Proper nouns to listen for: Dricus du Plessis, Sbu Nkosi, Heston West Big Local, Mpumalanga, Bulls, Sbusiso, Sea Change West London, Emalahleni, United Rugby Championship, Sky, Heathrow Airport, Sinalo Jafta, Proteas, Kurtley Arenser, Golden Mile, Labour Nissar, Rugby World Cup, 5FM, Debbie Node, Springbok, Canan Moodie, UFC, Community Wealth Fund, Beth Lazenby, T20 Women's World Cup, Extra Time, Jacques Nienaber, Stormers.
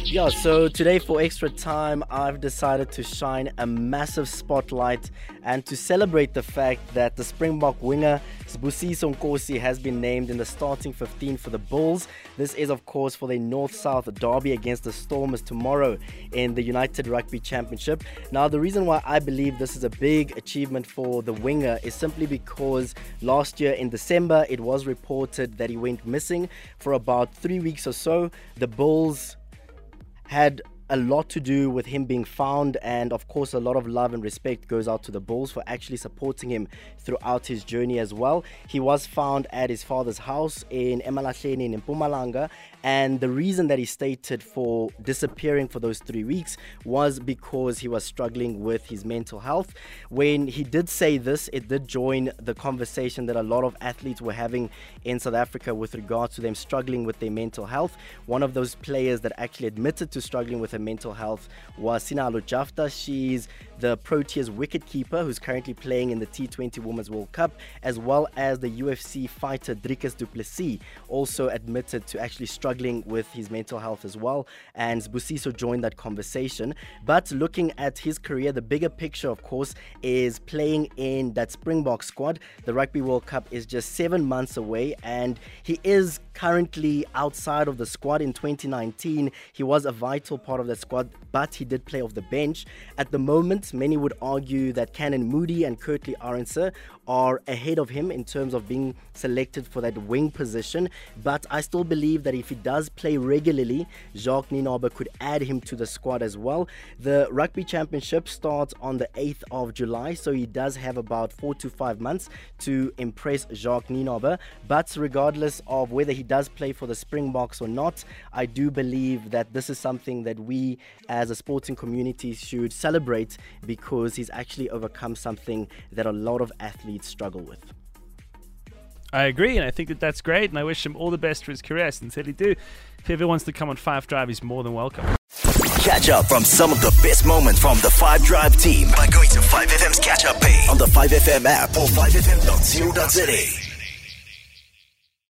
Yeah, so today for Extra Time, I've decided to shine a massive spotlight and to celebrate the fact that the Springbok winger Sbu Nkosi has been named in the starting 15 for the Bulls. This is, of course, for the North-South derby against the Stormers tomorrow in the United Rugby Championship. Now, the reason why I believe this is a big achievement for the winger is simply because last year in December, it was reported that he went missing for about 3 weeks or so. The Bulls had a lot to do with him being found, and of course a lot of love and respect goes out to the Bulls for actually supporting him throughout his journey as well. He was found at his father's house in Emalahleni in Mpumalanga, and the reason that he stated for disappearing for those 3 weeks was because he was struggling with his mental health. When he did say this, it did join the conversation that a lot of athletes were having in South Africa with regards to them struggling with their mental health. One of those players that actually admitted to struggling with her mental health was Sinalo Jafta. She's the Proteas wicketkeeper who's currently playing in the T20 Women's World Cup, as well as the UFC fighter Dricus du Plessis also admitted to actually struggling with his mental health as well, and Sbusiso joined that conversation. But looking at his career, the bigger picture of course is playing in that Springbok squad. The Rugby World Cup is just 7 months away, and he is currently outside of the squad. In 2019 he was a vital part of that squad, but he did play off the bench. At the moment, many would argue that Canan Moodie and Kurtley Arenser are ahead of him in terms of being selected for that wing position, but I still believe that if he does play regularly, Jacques Nienaber could add him to the squad as well. The Rugby Championship starts on the 8th of July, so he does have about 4 to 5 months to impress Jacques Nienaber. But regardless of whether he does play for the Springboks or not, I do believe that this is something that we as a sporting community should celebrate, because he's actually overcome something that a lot of athletes struggle with. I agree, and I think that that's great, and I wish him all the best for his career. I sincerely do. If he ever wants to come on 5 Drive, he's more than welcome. Catch up from some of the best moments from the 5 Drive team by going to 5FM's catch up page on the 5FM app or 5FM.co.za.